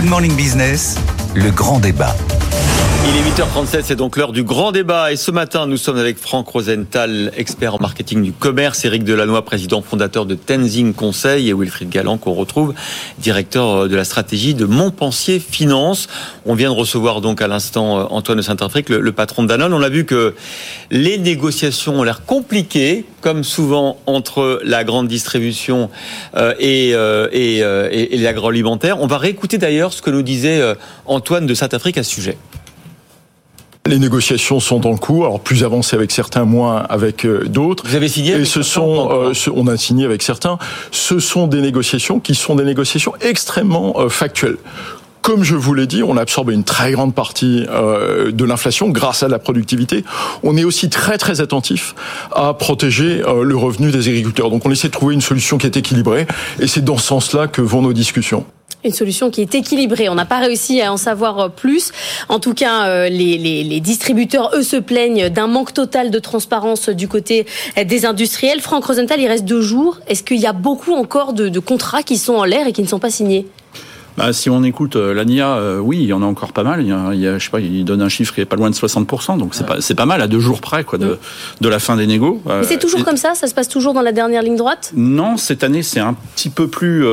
Good Morning Business, le grand débat. Il est 8h37, c'est donc l'heure du grand débat. Et ce matin, nous sommes avec Franck Rosenthal, expert en marketing du commerce, Éric Delannoy, président fondateur de Tenzing Conseil, et Wilfried Galland, qu'on retrouve, directeur de la stratégie de Montpensier Finance. On vient de recevoir donc à l'instant Antoine de Saint-Affrique, le patron de Danone. On a vu que les négociations ont l'air compliquées, comme souvent entre la grande distribution et l'agroalimentaire. On va réécouter d'ailleurs ce que nous disait Antoine de Saint-Affrique à ce sujet. Les négociations sont en cours, alors plus avancées avec certains, moins avec d'autres. Vous avez signé? Et on a signé avec certains. Ce sont des négociations qui sont des négociations extrêmement factuelles. Comme je vous l'ai dit, on absorbe une très grande partie de l'inflation grâce à la productivité. On est aussi très très attentif à protéger le revenu des agriculteurs. Donc on essaie de trouver une solution qui est équilibrée et c'est dans ce sens-là que vont nos discussions. Une solution qui est équilibrée. On n'a pas réussi à en savoir plus. En tout cas, les distributeurs, eux, se plaignent d'un manque total de transparence du côté des industriels. Franck Rosenthal, il reste 2 jours. Est-ce qu'il y a beaucoup encore de contrats qui sont en l'air et qui ne sont pas signés ? Bah, si on écoute l'ANIA, oui, il y en a encore pas mal. Je sais pas, il donne un chiffre qui est pas loin de 60%, donc c'est pas mal à 2 jours près, quoi, de la fin des négos. Mais c'est toujours comme ça, ça se passe toujours dans la dernière ligne droite. Non, cette année c'est un petit peu plus,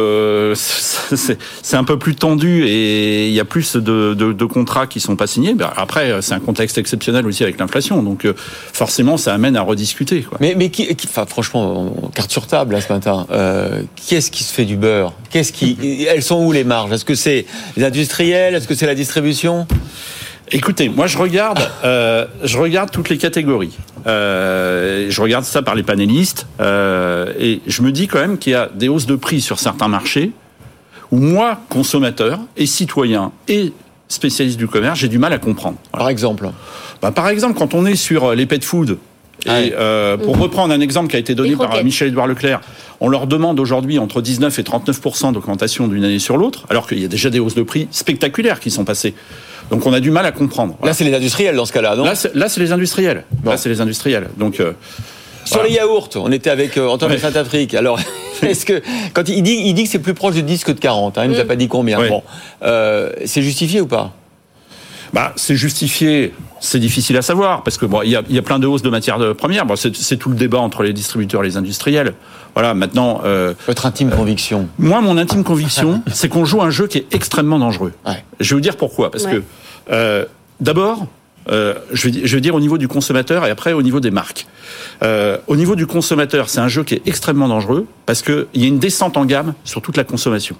c'est un peu plus tendu et il y a plus de contrats qui sont pas signés. Ben, après, c'est un contexte exceptionnel aussi avec l'inflation, donc forcément ça amène à rediscuter, quoi. Mais qui, enfin franchement, carte sur table là ce matin. Qui est-ce qui se fait du beurre ? Elles sont où les marges ? Est-ce que c'est les industriels ? Est-ce que c'est la distribution ? Écoutez, moi je regarde toutes les catégories. Je regarde ça par les panélistes et je me dis quand même qu'il y a des hausses de prix sur certains marchés où moi, consommateur et citoyen et spécialiste du commerce, j'ai du mal à comprendre. Voilà. Par exemple ? Par exemple, quand on est sur les pet food. Et pour reprendre un exemple qui a été donné par Michel-Édouard Leclerc, on leur demande aujourd'hui entre 19 et 39% d'augmentation d'une année sur l'autre, alors qu'il y a déjà des hausses de prix spectaculaires qui sont passées. Donc on a du mal à comprendre. Voilà. Là, c'est les industriels dans ce cas-là, non ? Là, c'est les industriels. Bon. Là, c'est les industriels. Donc... Sur les yaourts, on était avec Antoine de Saint-Affrique. Alors, est-ce que quand il dit que c'est plus proche de 10 que de 40, hein, il nous a pas dit combien. Oui. Bon, c'est justifié ou pas ? C'est justifié, c'est difficile à savoir, parce que il y a plein de hausses de matières premières. C'est tout le débat entre les distributeurs et les industriels. Voilà, maintenant... Votre intime conviction. Moi, mon intime conviction, c'est qu'on joue un jeu qui est extrêmement dangereux. Ouais. Je vais vous dire pourquoi, parce que d'abord, je vais dire au niveau du consommateur et après au niveau des marques. Au niveau du consommateur, c'est un jeu qui est extrêmement dangereux, parce qu'il y a une descente en gamme sur toute la consommation.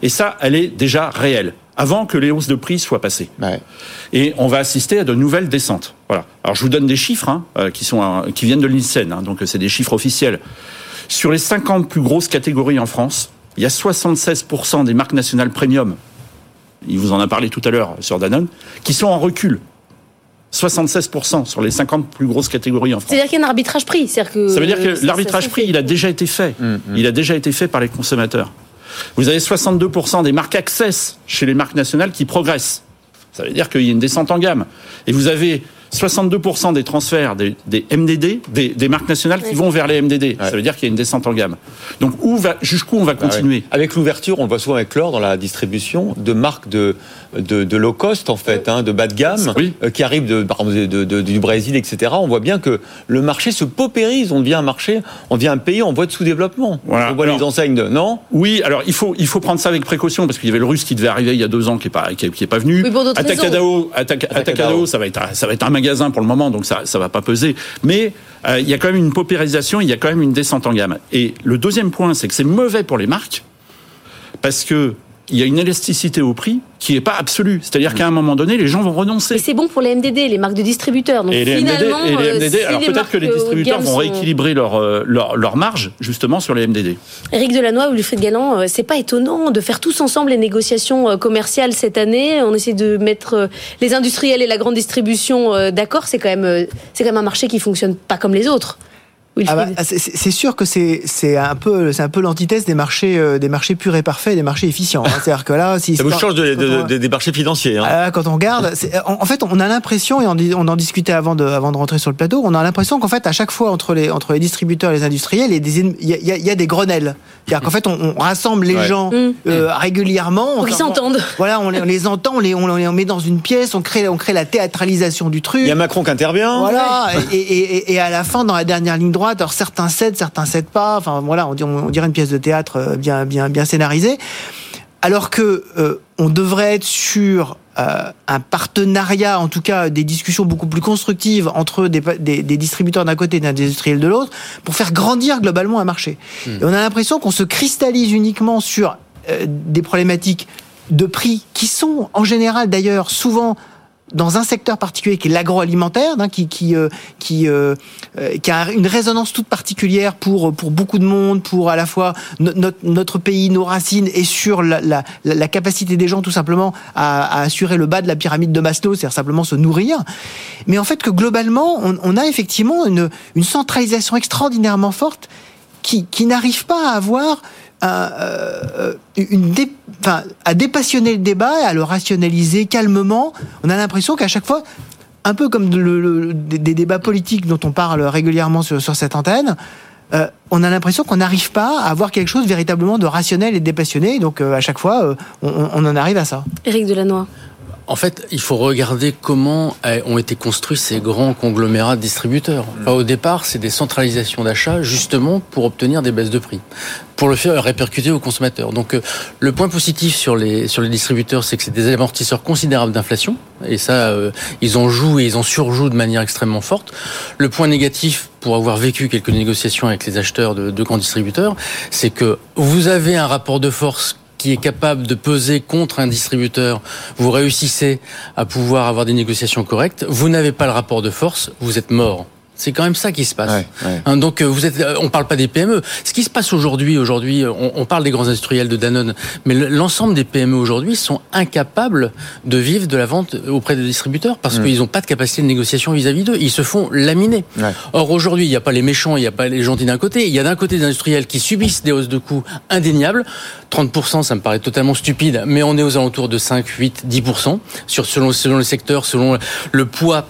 Et ça, elle est déjà réelle, avant que les hausses de prix soient passées. Ouais. Et on va assister à de nouvelles descentes. Voilà. Alors, je vous donne des chiffres qui viennent de l'INSEE, donc c'est des chiffres officiels. Sur les 50 plus grosses catégories en France, il y a 76% des marques nationales premium, il vous en a parlé tout à l'heure sur Danone, qui sont en recul. 76% sur les 50 plus grosses catégories en France. C'est-à-dire qu'il y a un arbitrage prix. Ça veut dire que l'arbitrage prix, il a déjà été fait. Il a déjà été fait par les consommateurs. Vous avez 62% des marques access chez les marques nationales qui progressent. Ça veut dire qu'il y a une descente en gamme. Et vous avez 62% des transferts des MDD, des marques nationales qui vont vers les MDD. Ouais. Ça veut dire qu'il y a une descente en gamme. Donc jusqu'où on va continuer ? Avec l'ouverture, on le voit souvent avec l'or dans la distribution, de marques de low cost en fait, de bas de gamme, qui arrivent du Brésil, etc. On voit bien que le marché se paupérise. On devient un marché, on devient un pays en voie de sous-développement. Voilà. On voit les enseignes non ? Oui, alors il faut prendre ça avec précaution, parce qu'il y avait le russe qui devait arriver il y a 2 ans qui est pas venu. Oui, pour d'autres raisons. Attacadao, ça va être un magasin pour le moment, donc ça va pas peser. Mais il y a quand même une paupérisation, il y a quand même une descente en gamme. Et le deuxième point, c'est que c'est mauvais pour les marques, parce que il y a une élasticité au prix qui est pas absolue. C'est-à-dire qu'à un moment donné, les gens vont renoncer. Et c'est bon pour les MDD, les marques de distributeurs. Donc finalement, alors peut-être que les distributeurs vont rééquilibrer leur marge, justement, sur les MDD. Éric Delannoy ou Wilfried Galland, c'est pas étonnant de faire tous ensemble les négociations commerciales cette année. On essaie de mettre les industriels et la grande distribution d'accord. C'est quand même un marché qui fonctionne pas comme les autres. C'est sûr que c'est un peu l'antithèse des marchés purs et parfaits, des marchés efficients. Hein. C'est-à-dire que là, si ça vous change des marchés financiers. Hein. Quand on regarde, en fait, on a l'impression, et on en discutait avant de rentrer sur le plateau, on a l'impression qu'en fait, à chaque fois entre les distributeurs et les industriels, il y a des grenelles. C'est-à-dire qu'en fait, on rassemble les gens régulièrement. Pour qu'ils s'entendent. Voilà, on les entend, on les met dans une pièce, on crée la théâtralisation du truc. Il y a Macron qui intervient. Voilà, et à la fin, dans la dernière ligne droite. Alors certains cèdent pas. Enfin voilà, on dirait une pièce de théâtre bien scénarisée. Alors que on devrait être sur un partenariat, en tout cas des discussions beaucoup plus constructives entre des distributeurs d'un côté et des industriels de l'autre, pour faire grandir globalement un marché. Et on a l'impression qu'on se cristallise uniquement sur des problématiques de prix qui sont en général d'ailleurs souvent dans un secteur particulier qui est l'agroalimentaire, hein, qui a une résonance toute particulière pour beaucoup de monde, pour à la fois notre pays, nos racines, et sur la capacité des gens tout simplement à assurer le bas de la pyramide de Maslow, c'est-à-dire simplement se nourrir. Mais en fait que globalement, on a effectivement une centralisation extraordinairement forte qui n'arrive pas à avoir à dépassionner le débat et à le rationaliser calmement. On a l'impression qu'à chaque fois, un peu comme des débats politiques dont on parle régulièrement sur cette antenne, on a l'impression qu'on n'arrive pas à avoir quelque chose véritablement de rationnel et de dépassionné. Donc à chaque fois, on en arrive à ça. Éric Delannoy. En fait, il faut regarder comment ont été construits ces grands conglomérats de distributeurs. Enfin, au départ, c'est des centralisations d'achat, justement, pour obtenir des baisses de prix, pour le faire répercuter aux consommateurs. Donc, le point positif sur les distributeurs, c'est que c'est des amortisseurs considérables d'inflation. Et ça, ils en jouent et ils en surjouent de manière extrêmement forte. Le point négatif, pour avoir vécu quelques négociations avec les acheteurs de grands distributeurs, c'est que vous avez un rapport de force qui est capable de peser contre un distributeur, vous réussissez à pouvoir avoir des négociations correctes, vous n'avez pas le rapport de force, vous êtes mort. C'est quand même ça qui se passe. Ouais. Hein, donc on parle pas des PME. Ce qui se passe aujourd'hui, on parle des grands industriels de Danone, mais l'ensemble des PME aujourd'hui sont incapables de vivre de la vente auprès des distributeurs parce qu'ils n'ont pas de capacité de négociation vis-à-vis d'eux. Ils se font laminer. Ouais. Or aujourd'hui, il n'y a pas les méchants, il n'y a pas les gentils d'un côté. Il y a d'un côté des industriels qui subissent des hausses de coûts indéniables. 30%, ça me paraît totalement stupide, mais on est aux alentours de 5, 8, 10% selon le secteur, selon le poids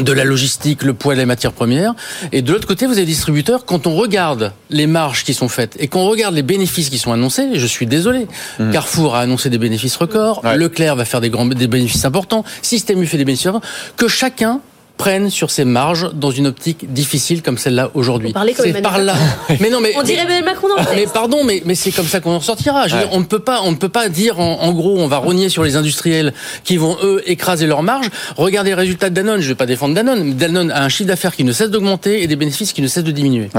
de la logistique, le poids des matières premières. Et de l'autre côté, vous avez les distributeurs. Quand on regarde les marges qui sont faites et qu'on regarde les bénéfices qui sont annoncés, je suis désolé. Carrefour a annoncé des bénéfices records. Ouais. Leclerc va faire des bénéfices importants. Système U fait des bénéfices importants. Que chacun prennent sur ces marges dans une optique difficile comme celle-là aujourd'hui. C'est par là. Mais non, mais on dirait Emmanuel Macron. Mais pardon, mais c'est comme ça qu'on en sortira. Je veux dire, on ne peut pas dire en gros on va rogner sur les industriels qui vont eux écraser leurs marges. Regardez les résultats de Danone. Je ne vais pas défendre Danone. Mais Danone a un chiffre d'affaires qui ne cesse d'augmenter et des bénéfices qui ne cessent de diminuer.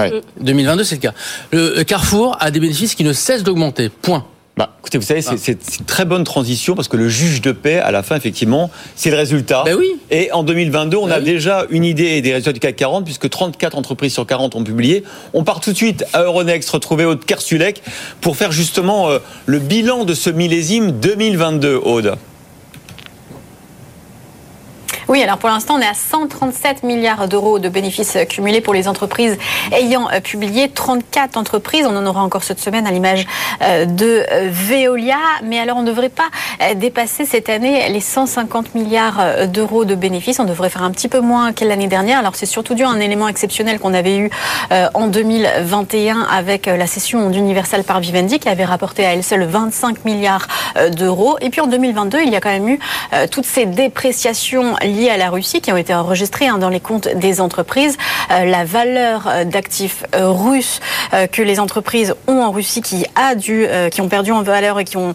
2022 c'est le cas. Le Carrefour a des bénéfices qui ne cessent d'augmenter. Point. Bah, écoutez, vous savez, c'est une très bonne transition parce que le juge de paix, à la fin, effectivement, c'est le résultat. Bah oui. Et en 2022, on a déjà une idée des résultats du CAC 40 puisque 34 entreprises sur 40 ont publié. On part tout de suite à Euronext, retrouver Aude Kersulek pour faire justement le bilan de ce millésime 2022, Aude. Oui, alors pour l'instant, on est à 137 milliards d'euros de bénéfices cumulés pour les entreprises ayant publié, 34 entreprises. On en aura encore cette semaine à l'image de Veolia. Mais alors, on ne devrait pas dépasser cette année les 150 milliards d'euros de bénéfices. On devrait faire un petit peu moins que l'année dernière. Alors, c'est surtout dû à un élément exceptionnel qu'on avait eu en 2021 avec la cession d'Universal par Vivendi qui avait rapporté à elle seule 25 milliards d'euros. Et puis en 2022, il y a quand même eu toutes ces dépréciations liées à la Russie qui ont été enregistrées dans les comptes des entreprises. La valeur d'actifs russes que les entreprises ont en Russie qui ont perdu en valeur et qui ont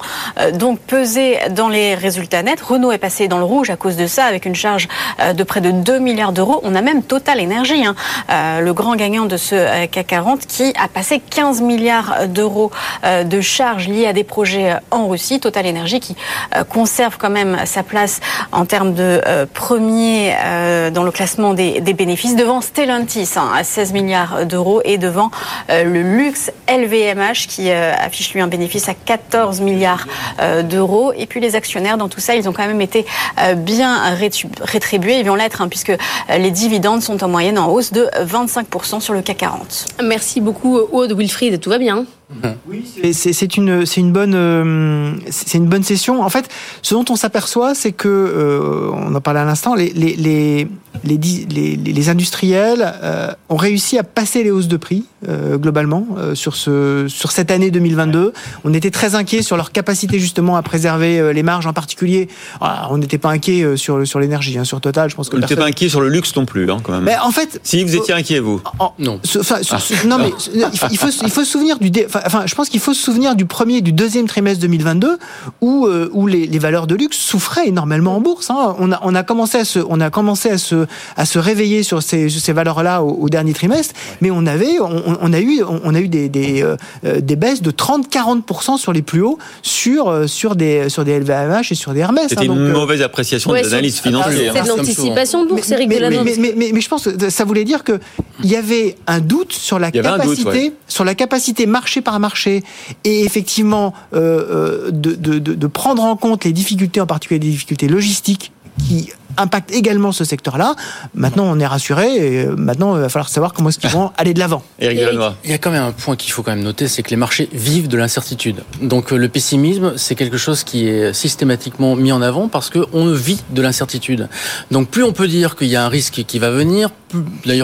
donc pesé dans les résultats nets. Renault est passé dans le rouge à cause de ça avec une charge de près de 2 milliards d'euros. On a même TotalEnergies, le grand gagnant de ce CAC 40 qui a passé 15 milliards d'euros de charges liées à des projets en Russie. TotalEnergies qui conserve quand même sa place en termes de premier dans le classement des bénéfices, devant Stellantis hein, à 16 milliards d'euros et devant le luxe LVMH qui affiche lui un bénéfice à 14 milliards d'euros. Et puis les actionnaires dans tout ça, ils ont quand même été bien rétribués, ils vont l'être hein, puisque les dividendes sont en moyenne en hausse de 25% sur le CAC 40. Merci beaucoup Aude, Wilfried, tout va bien ? Oui, c'est une bonne session. En fait, ce dont on s'aperçoit, c'est que on en parlait à l'instant, les industriels ont réussi à passer les hausses de prix globalement sur cette année 2022. On était très inquiets sur leur capacité justement à préserver les marges en particulier. Alors, on n'était pas inquiets sur l'énergie, hein, sur Total. Je pense que vous n'étiez pas inquiets sur le luxe non plus, hein, quand même. Mais en fait, si vous étiez inquiets vous. Non. Non mais il faut se souvenir du je pense qu'il faut se souvenir du premier et du deuxième trimestre 2022 où les valeurs de luxe souffraient énormément en bourse. Hein. On a commencé à se réveiller sur ces valeurs-là au dernier trimestre, mais on a eu des baisses de 30-40% sur les plus hauts sur des LVMH et sur des Hermès. C'était une mauvaise appréciation de l'analyse financière. C'est de l'anticipation de bourse, Éric Delannoy. Mais je pense que ça voulait dire que il y avait un doute sur la capacité marché par marché et effectivement de prendre en compte les difficultés, en particulier les difficultés logistiques qui impactent également ce secteur-là. Maintenant, on est rassuré et maintenant, il va falloir savoir comment est-ce qu'ils vont aller de l'avant. Éric Delannoy. Il y a quand même un point qu'il faut quand même noter, c'est que les marchés vivent de l'incertitude. Donc, le pessimisme, c'est quelque chose qui est systématiquement mis en avant parce qu'on vit de l'incertitude. Donc, plus on peut dire qu'il y a un risque qui va venir,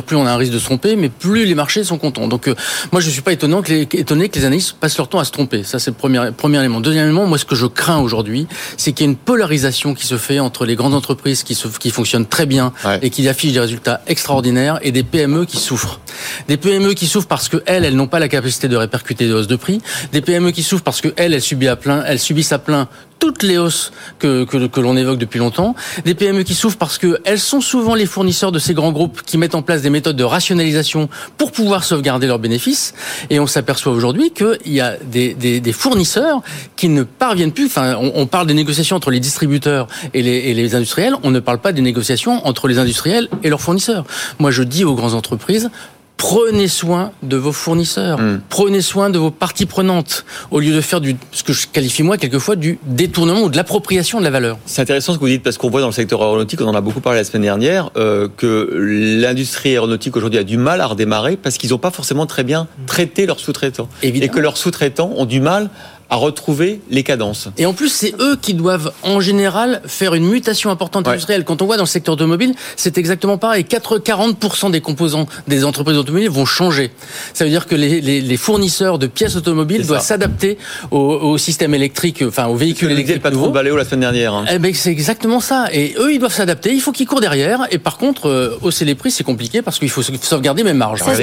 plus on a un risque de se tromper, mais plus les marchés sont contents. Donc, moi, je ne suis pas étonné que les analystes passent leur temps à se tromper. Ça, c'est le premier élément. Deuxième élément, moi, ce que je crains aujourd'hui, c'est qu'il y a une polarisation qui se fait entre les grandes entreprises qui fonctionnent très bien et qui affichent des résultats extraordinaires et des PME qui souffrent. Des PME qui souffrent parce qu'elles n'ont pas la capacité de répercuter des hausses de prix. Des PME qui souffrent parce qu'elles subissent à plein toutes les hausses que l'on évoque depuis longtemps. Des PME qui souffrent parce qu'elles sont souvent les fournisseurs de ces grands groupes qui mettent en place des méthodes de rationalisation pour pouvoir sauvegarder leurs bénéfices. Et on s'aperçoit aujourd'hui qu'il y a des fournisseurs qui ne parviennent plus. Enfin, on parle des négociations entre les distributeurs et les industriels. On ne parle pas des négociations entre les industriels et leurs fournisseurs. Moi, je dis aux grandes entreprises, prenez soin de vos fournisseurs, prenez soin de vos parties prenantes, au lieu de faire ce que je qualifie moi quelquefois du détournement ou de l'appropriation de la valeur. C'est intéressant ce que vous dites parce qu'on voit dans le secteur aéronautique, on en a beaucoup parlé la semaine dernière, que l'industrie aéronautique aujourd'hui a du mal à redémarrer parce qu'ils n'ont pas forcément très bien traité leurs sous-traitants. Évidemment. Et que leurs sous-traitants ont du mal à retrouver les cadences. Et en plus, c'est eux qui doivent, en général, faire une mutation importante industrielle. Quand on voit dans le secteur automobile, c'est exactement pareil. 40% des composants des entreprises automobiles vont changer. Ça veut dire que les fournisseurs de pièces automobiles doivent s'adapter au système électrique, enfin, aux véhicules électriques. C'est ce que disait le patron de Baléo la semaine dernière. Hein. Eh ben, c'est exactement ça. Et eux, ils doivent s'adapter. Il faut qu'ils courent derrière. Et par contre, hausser les prix, c'est compliqué parce qu'il faut sauvegarder mes marges. C'est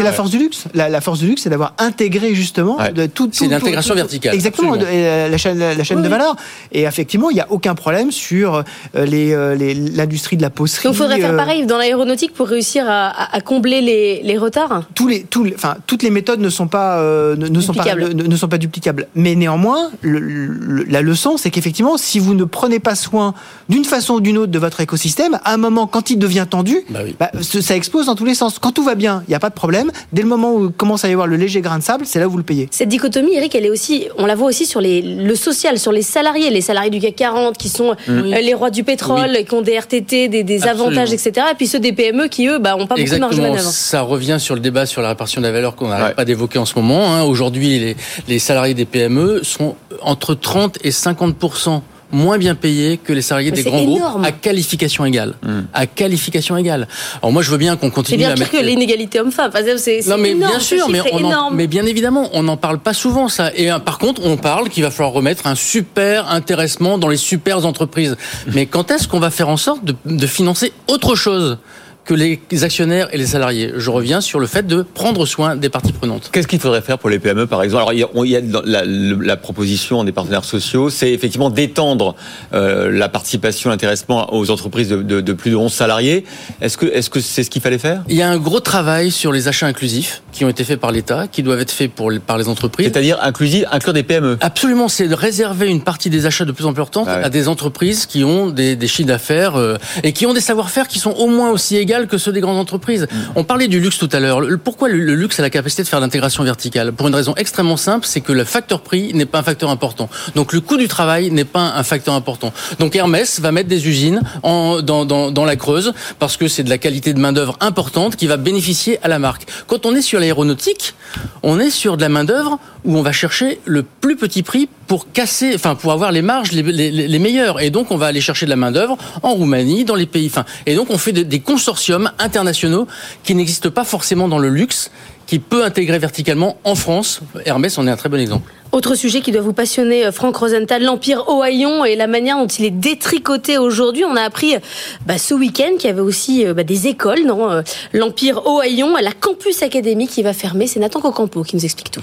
la force du luxe. La force du luxe, c'est d'avoir intégré, justement, c'est une intégration verticale. Exactement, la chaîne de valeur. Et effectivement, il n'y a aucun problème sur l'industrie de la poterie. Donc, il faudrait faire pareil dans l'aéronautique pour réussir à combler les retards. Toutes les méthodes ne sont pas duplicables. Mais néanmoins, la leçon, c'est qu'effectivement, si vous ne prenez pas soin d'une façon ou d'une autre de votre écosystème, à un moment, quand il devient tendu, ça explose dans tous les sens. Quand tout va bien, il n'y a pas de problème. Dès le moment où commence à y avoir le léger grain de sable, c'est là où vous le payez. Cette dichotomie, Eric, elle est aussi. On la voit aussi sur le social, sur les salariés du CAC 40 qui sont les rois du pétrole, qui ont des RTT, des avantages, etc. Et puis ceux des PME qui, eux, n'ont pas beaucoup de marge de manœuvre. Ça revient sur le débat sur la répartition de la valeur qu'on n'arrête pas d'évoquer en ce moment. Hein. Aujourd'hui, les salariés des PME sont entre 30 et 50% moins bien payés que les salariés des grands groupes à qualification égale. À qualification égale. Alors moi je veux bien qu'on continue à mettre... C'est bien pire que l'inégalité homme-femme. C'est énorme. Bien sûr, mais bien évidemment, on n'en parle pas souvent ça. Et par contre, on parle qu'il va falloir remettre un super intéressement dans les super entreprises. Mais quand est-ce qu'on va faire en sorte de financer autre chose que les actionnaires et les salariés. Je reviens sur le fait de prendre soin des parties prenantes. Qu'est-ce qu'il faudrait faire pour les PME, par exemple ? Alors, il y a la proposition des partenaires sociaux, c'est effectivement d'étendre la participation, l'intéressement aux entreprises de plus de 11 salariés. Est-ce que c'est ce qu'il fallait faire ? Il y a un gros travail sur les achats inclusifs qui ont été faits par l'État, qui doivent être faits par les entreprises. C'est-à-dire inclure des PME ? Absolument, c'est de réserver une partie des achats de plus en plus importante à des entreprises qui ont des chiffres d'affaires et qui ont des savoir-faire qui sont au moins aussi égales que ceux des grandes entreprises. On parlait du luxe tout à l'heure. Pourquoi le luxe a la capacité de faire l'intégration verticale ? Pour une raison extrêmement simple, c'est que le facteur prix n'est pas un facteur important. Donc le coût du travail n'est pas un facteur important. Donc Hermès va mettre des usines dans la Creuse parce que c'est de la qualité de main-d'œuvre importante qui va bénéficier à la marque. Quand on est sur l'aéronautique, on est sur de la main-d'œuvre où on va chercher le plus petit prix pour avoir les marges les meilleures. Et donc on va aller chercher de la main-d'œuvre en Roumanie, dans les pays. Et donc on fait des consortiums internationaux qui n'existent pas forcément dans le luxe, qui peut intégrer verticalement en France. Hermès en est un très bon exemple. Autre sujet qui doit vous passionner, Franck Rosenthal, l'Empire Ohayon et la manière dont il est détricoté aujourd'hui. On a appris ce week-end qu'il y avait aussi des écoles dans l'Empire Ohayon, à la Campus Academy qui va fermer. C'est Nathan Kokampo qui nous explique tout.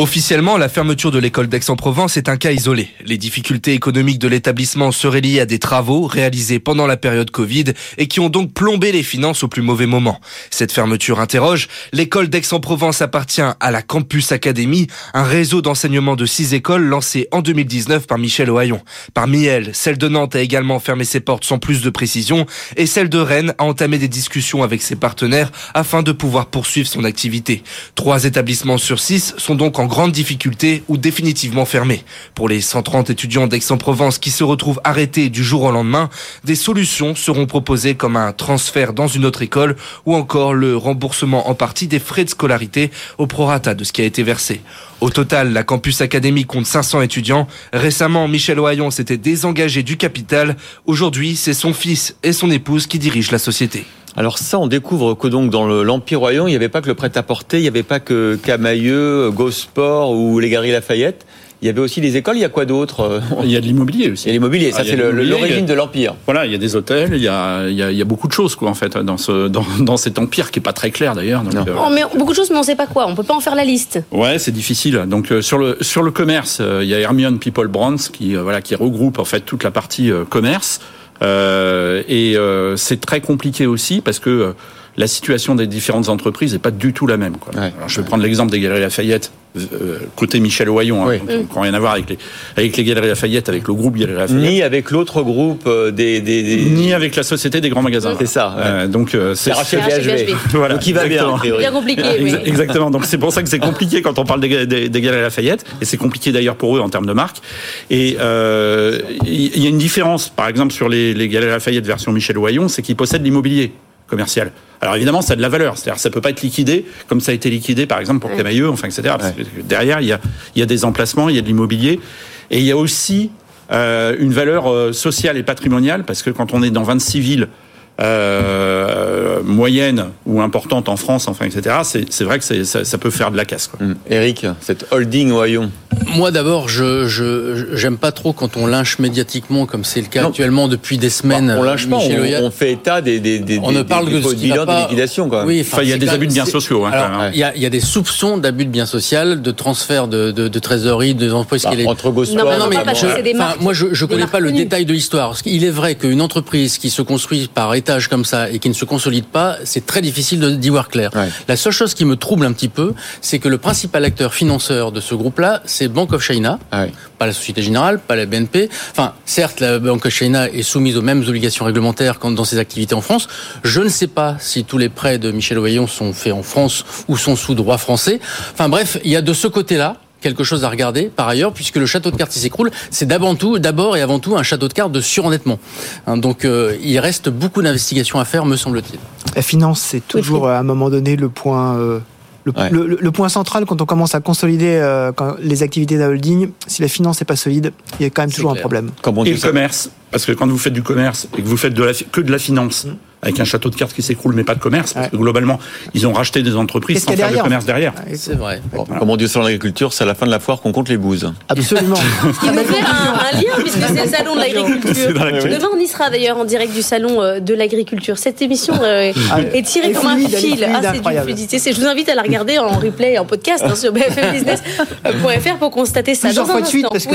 Officiellement, la fermeture de l'école d'Aix-en-Provence est un cas isolé. Les difficultés économiques de l'établissement seraient liées à des travaux réalisés pendant la période Covid et qui ont donc plombé les finances au plus mauvais moment. Cette fermeture interroge. L'école d'Aix-en-Provence appartient à la Campus Academy, un réseau d'enseignement de 6 écoles lancé en 2019 par Michel Ohayon. Parmi elles, celle de Nantes a également fermé ses portes sans plus de précision et celle de Rennes a entamé des discussions avec ses partenaires afin de pouvoir poursuivre son activité. 3 établissements sur 6 sont donc en grande difficulté ou définitivement fermée. Pour les 130 étudiants d'Aix-en-Provence qui se retrouvent arrêtés du jour au lendemain, des solutions seront proposées comme un transfert dans une autre école ou encore le remboursement en partie des frais de scolarité au prorata de ce qui a été versé. Au total, la Campus Academy compte 500 étudiants. Récemment, Michel Ohayon s'était désengagé du capital. Aujourd'hui, c'est son fils et son épouse qui dirigent la société. Alors ça, on découvre que donc dans l'Empire Royaume, il n'y avait pas que le prêt-à-porter, il n'y avait pas que Camayeu, Gosport ou les Galeries Lafayette. Il y avait aussi des écoles, il y a quoi d'autre ? Il y a de l'immobilier aussi. Il y a l'immobilier, ça c'est l'origine de l'Empire. Voilà, il y a des hôtels, il y a beaucoup de choses quoi en fait dans cet empire qui est pas très clair d'ailleurs. Mais beaucoup de choses, mais on sait pas quoi, on peut pas en faire la liste. Ouais, c'est difficile. Donc sur le commerce, il y a Hermione People Brands qui regroupe en fait toute la partie commerce. C'est très compliqué aussi parce que la situation des différentes entreprises n'est pas du tout la même. Quoi. Ouais. Alors, je vais prendre l'exemple des Galeries Lafayette, côté Michel Ohayon, oui. Donc, rien à voir avec les Galeries Lafayette, avec le groupe Galeries Lafayette. Ni avec l'autre groupe Ni avec la Société des Grands Magasins. C'est ça. Ouais. C'est RHBHB. Voilà, donc, qui va bien. C'est bien compliqué. Oui. Exactement. Donc, c'est pour ça que c'est compliqué quand on parle des Galeries Lafayette. Et c'est compliqué d'ailleurs pour eux en termes de marque. Et il y a une différence, par exemple, sur les Galeries Lafayette version Michel Ohayon, c'est qu'ils possèdent l'immobilier commercial. Alors évidemment, ça a de la valeur, c'est-à-dire ça peut pas être liquidé comme ça a été liquidé par exemple pour Camayeu, etc. Parce que derrière, il y a des emplacements, il y a de l'immobilier et il y a aussi une valeur sociale et patrimoniale parce que quand on est dans 26 villes moyennes ou importantes en France, etc. C'est vrai que ça peut faire de la casse. Quoi. Éric, cette holding Ohayon. Moi d'abord, je j'aime pas trop quand on lynche médiatiquement comme c'est le cas actuellement depuis des semaines. On lynche pas, on fait état des on ne parle des que de bilan de liquidation quand même. Oui, il y a des abus de biens sociaux. Il y a des soupçons d'abus de biens sociaux, de transfert de trésorerie, de entreprises qui entre Gosport. Moi je connais pas le détail de l'histoire. Il est vrai qu'une entreprise qui se construit par étage comme ça et qui ne se consolide pas, c'est très difficile d'y voir clair. Ouais. La seule chose qui me trouble un petit peu, c'est que le principal acteur financeur de ce groupe-là, c'est Bank of China, pas la Société Générale, pas la BNP. Certes, la Bank of China est soumise aux mêmes obligations réglementaires dans ses activités en France. Je ne sais pas si tous les prêts de Michel Ohayon sont faits en France ou sont sous droit français. Il y a de ce côté-là quelque chose à regarder, par ailleurs, puisque le château de cartes qui s'écroule, c'est d'abord et avant tout un château de cartes de surendettement. Donc, il reste beaucoup d'investigations à faire, me semble-t-il. La finance, c'est toujours, à un moment donné, le point central quand on commence à consolider les activités d'un holding. Si la finance n'est pas solide, il y a quand même toujours un problème. Et le commerce, parce que quand vous faites du commerce et que vous faites que de la finance, avec un château de cartes qui s'écroule, mais pas de commerce, parce que globalement, ils ont racheté des entreprises sans faire de commerce derrière. C'est vrai. Bon, voilà. Comme on dit au salon de l'agriculture, c'est à la fin de la foire qu'on compte les bouses. Absolument. Ce qui nous fait un lien, puisque c'est le salon de l'agriculture. Demain, on y sera d'ailleurs en direct du salon de l'agriculture. Cette émission est tirée comme un fil. C'est d'une fluidité. Je vous invite à la regarder en replay et en podcast hein, sur bfmbusiness.fr pour constater ça. Dans un instant.